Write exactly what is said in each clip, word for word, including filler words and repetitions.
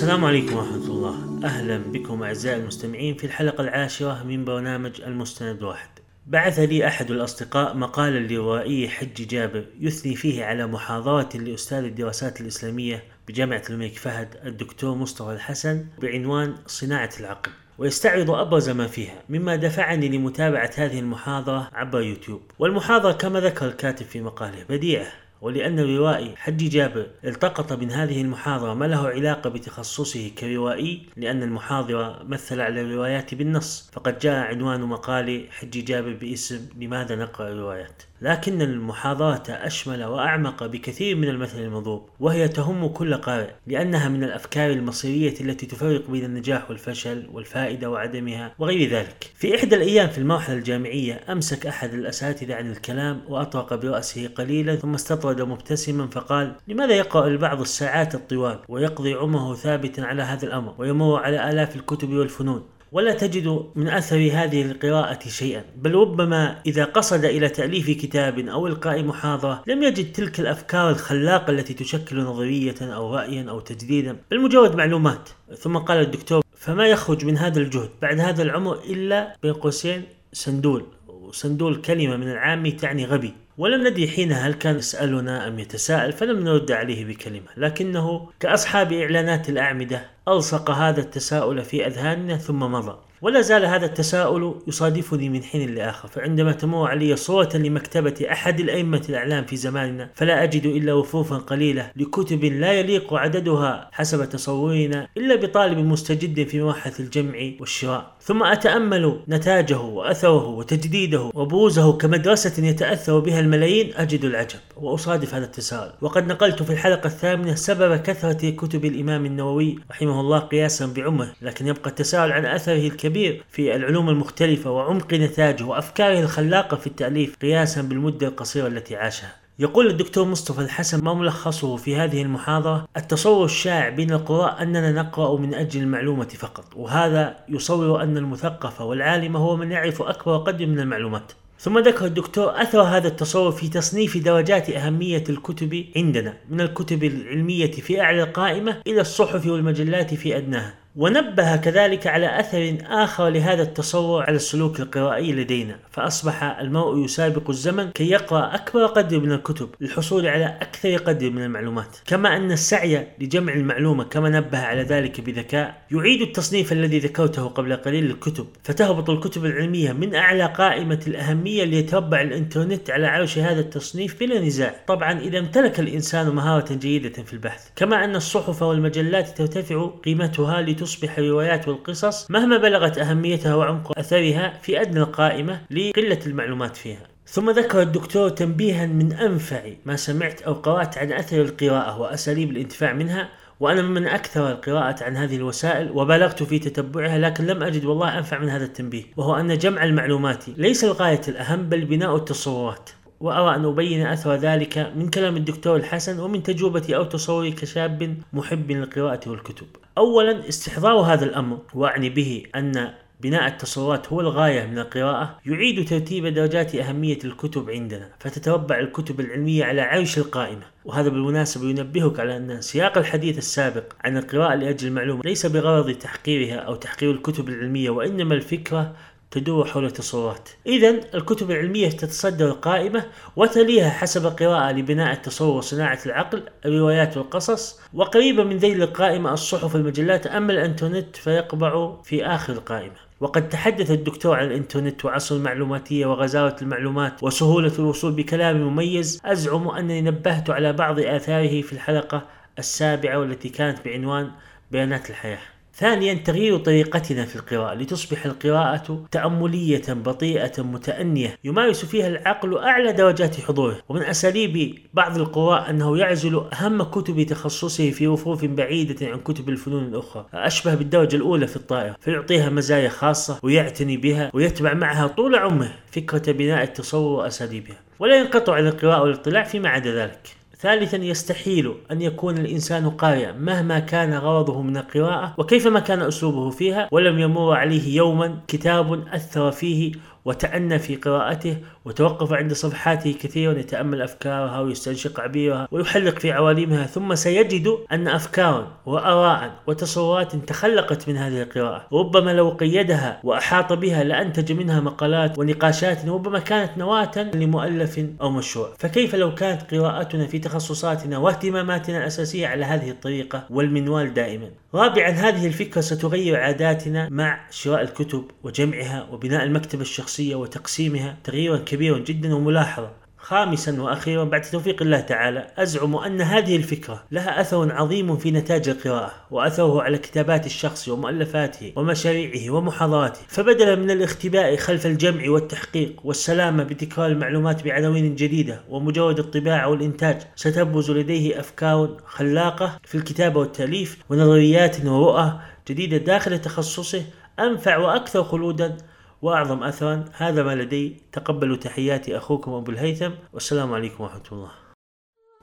السلام عليكم ورحمة الله، أهلا بكم أعزائي المستمعين في الحلقة العاشرة من برنامج المستند واحد. بعث لي أحد الأصدقاء مقالا للروائي حجي جابر يثني فيه على محاضرة لأستاذ الدراسات الإسلامية بجامعة الملك فهد الدكتور مصطفى الحسن بعنوان صناعة العقل، ويستعرض أبرز ما فيها، مما دفعني لمتابعة هذه المحاضرة عبر يوتيوب. والمحاضرة كما ذكر الكاتب في مقاله بديعة، ولأن الروائي حجي جابر التقط من هذه المحاضرة ما له علاقة بتخصصه كروائي، لأن المحاضرة مثل على الروايات بالنص، فقد جاء عنوان مقال حجي جابر باسم لماذا نقرأ الروايات، لكن المحاضرة أشمل وأعمق بكثير من المثل المضروب، وهي تهم كل قارئ، لأنها من الأفكار المصيرية التي تفرق بين النجاح والفشل والفائدة وعدمها وغير ذلك. في إحدى الأيام في المرحلة الجامعية أمسك أحد الأساتذة عن الكلام وأطرق برأسه قليلا، ثم استطرد مبتسما فقال: لماذا يقرأ البعض الساعات الطوال ويقضي عمره ثابتا على هذا الأمر ويمر على آلاف الكتب والفنون ولا تجد من أثر هذه القراءة شيئا، بل ربما إذا قصد إلى تأليف كتاب أو إلقاء محاضرة لم يجد تلك الأفكار الخلاقة التي تشكل نظرية أو رأيا أو تجديدا، بل مجرد معلومات. ثم قال الدكتور: فما يخرج من هذا الجهد بعد هذا العمر إلا بين قوسين سندول، وسندول كلمة من العامي تعني غبي، ولم ندري حينها هل كان يسألنا أم يتساءل، فلم نرد عليه بكلمة، لكنه كأصحاب إعلانات الأعمدة ألصق هذا التساؤل في أذهاننا ثم مضى. ولا زال هذا التساؤل يصادفني من حين لآخر، فعندما تمر علي صورة لمكتبة أحد الأئمة الأعلام في زماننا فلا أجد إلا وفوفا قليلة لكتب لا يليق عددها حسب تصورنا إلا بطالب مستجد في مبحث الجمع والشراء، ثم أتأمل نتاجه وأثره وتجديده وبروزه كمدرسة يتأثر بها الملايين أجد العجب وأصادف هذا التساؤل. وقد نقلت في الحلقة الثامنة سبب كثرة كتب الإمام النووي رحمه الله قياسا بعمره، لكن يبقى التساؤل عن أثره الكبير في العلوم المختلفة وعمق نتاجه وأفكاره الخلاقة في التأليف قياسا بالمدة القصيرة التي عاشها. يقول الدكتور مصطفى الحسن: ما ملخصه في هذه المحاضرة التصور الشائع بين القراء أننا نقرأ من أجل المعلومة فقط، وهذا يصور أن المثقف والعالم هو من يعرف أكبر قدر من المعلومات. ثم ذكر الدكتور أثر هذا التصور في تصنيف درجات أهمية الكتب عندنا، من الكتب العلمية في أعلى القائمة إلى الصحف والمجلات في أدناها، ونبه كذلك على أثر آخر لهذا التصور على السلوك القرائي لدينا، فأصبح المرء يسابق الزمن كي يقرأ أكبر قدر من الكتب للحصول على أكثر قدر من المعلومات، كما أن السعي لجمع المعلومة كما نبه على ذلك بذكاء يعيد التصنيف الذي ذكرته قبل قليل للكتب، فتهبط الكتب العلمية من أعلى قائمة الأهمية ليتربع الإنترنت على عرش هذا التصنيف بلا نزاع، طبعا إذا امتلك الإنسان مهارة جيدة في البحث، كما أن الصحف والمجلات ترتفع قيمتها تصبح الروايات والقصص مهما بلغت أهميتها وعمق أثرها في أدنى القائمة لقلة المعلومات فيها. ثم ذكر الدكتور تنبيها من أنفع ما سمعت أو قرأت عن أثر القراءة وأساليب الانتفاع منها، وأنا ممن أكثر القراءة عن هذه الوسائل وبالغت في تتبعها، لكن لم أجد والله أنفع من هذا التنبيه، وهو أن جمع المعلومات ليس الغاية الأهم بل بناء التصورات. وأرى أن أبين أثر ذلك من كلام الدكتور الحسن ومن تجربتي أو تصوري كشاب محب للقراءة والكتب. أولا، استحضار هذا الأمر، وأعني به أن بناء التصورات هو الغاية من القراءة، يعيد ترتيب درجات أهمية الكتب عندنا، فتتربع الكتب العلمية على عرش القائمة. وهذا بالمناسبة ينبهك على أن سياق الحديث السابق عن القراءة لأجل المعلومة ليس بغرض تحقيرها أو تحقير الكتب العلمية، وإنما الفكرة تدور حول تصورات. إذن الكتب العلمية تتصدر القائمة وتليها حسب قراءة لبناء التصور وصناعة العقل الروايات والقصص، وقريبا من ذيل القائمة الصحف والمجلات، أما الإنترنت فيقبع في آخر القائمة. وقد تحدث الدكتور عن الإنترنت وعصر المعلوماتية وغزارة المعلومات وسهولة الوصول بكلام مميز، أزعم أنني نبهت على بعض آثاره في الحلقة السابعة والتي كانت بعنوان بيانات الحياة. ثانيا، تغيير طريقتنا في القراءة لتصبح القراءة تأملية بطيئة متأنية يمارس فيها العقل أعلى درجات حضوره. ومن أساليب بعض القراء أنه يعزل أهم كتب تخصصه في رفوف بعيدة عن كتب الفنون الأخرى، أشبه بالدرجة الأولى في الطائرة، فيعطيها مزايا خاصة ويعتني بها ويتبع معها طول عمره فكرة بناء التصور وأساليبها، ولا ينقطع عن القراءة والاطلاع فيما عدا ذلك. ثالثا، يستحيل أن يكون الإنسان قارئا مهما كان غرضه من القراءة وكيفما كان أسلوبه فيها، ولم يمر عليه يوما كتاب أثر فيه وتأنى في قراءته وتوقف عند صفحاته كثيرا يتأمل أفكارها ويستنشق عبيرها ويحلق في عوالمها، ثم سيجد أن أفكار وأراء وتصورات تخلقت من هذه القراءة، ربما لو قيدها وأحاط بها لأنتج منها مقالات ونقاشات ربما كانت نواة لمؤلف أو مشروع. فكيف لو كانت قراءتنا في تخصصاتنا واهتماماتنا الأساسية على هذه الطريقة والمنوال دائما؟ رابعا، هذه الفكرة ستغير عاداتنا مع شراء الكتب وجمعها وبناء المكتبة الشخصية وتقسيمها تغييرا كبيرا جدا وملاحظة. خامسا وأخيرا، بعد توفيق الله تعالى، أزعم أن هذه الفكرة لها أثر عظيم في نتاج القراءة وأثره على كتابات الشخص ومؤلفاته ومشاريعه ومحاضراته. فبدلا من الاختباء خلف الجمع والتحقيق والسلامة بتكرار المعلومات بعناوين جديدة ومجرد الطباعة والإنتاج، ستبرز لديه أفكار خلاقة في الكتابة والتأليف ونظريات ورؤى جديدة داخل تخصصه، أنفع وأكثر خلودا وأعظم أثرا. هذا ما لدي، تقبلوا تحياتي، أخوكم أبو الهيثم، والسلام عليكم ورحمة الله.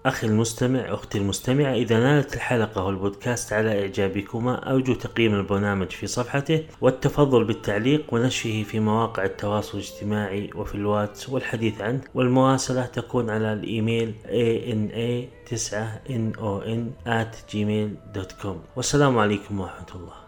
أخي المستمع، أختي المستمعة، إذا نالت الحلقة والبودكاست على إعجابكما، أرجو تقييم البرنامج في صفحته والتفضل بالتعليق ونشره في مواقع التواصل الاجتماعي وفي الواتس، والحديث عنه والمواصلة تكون على الإيميل a n a nine n o n at gmail dot com. والسلام عليكم ورحمة الله.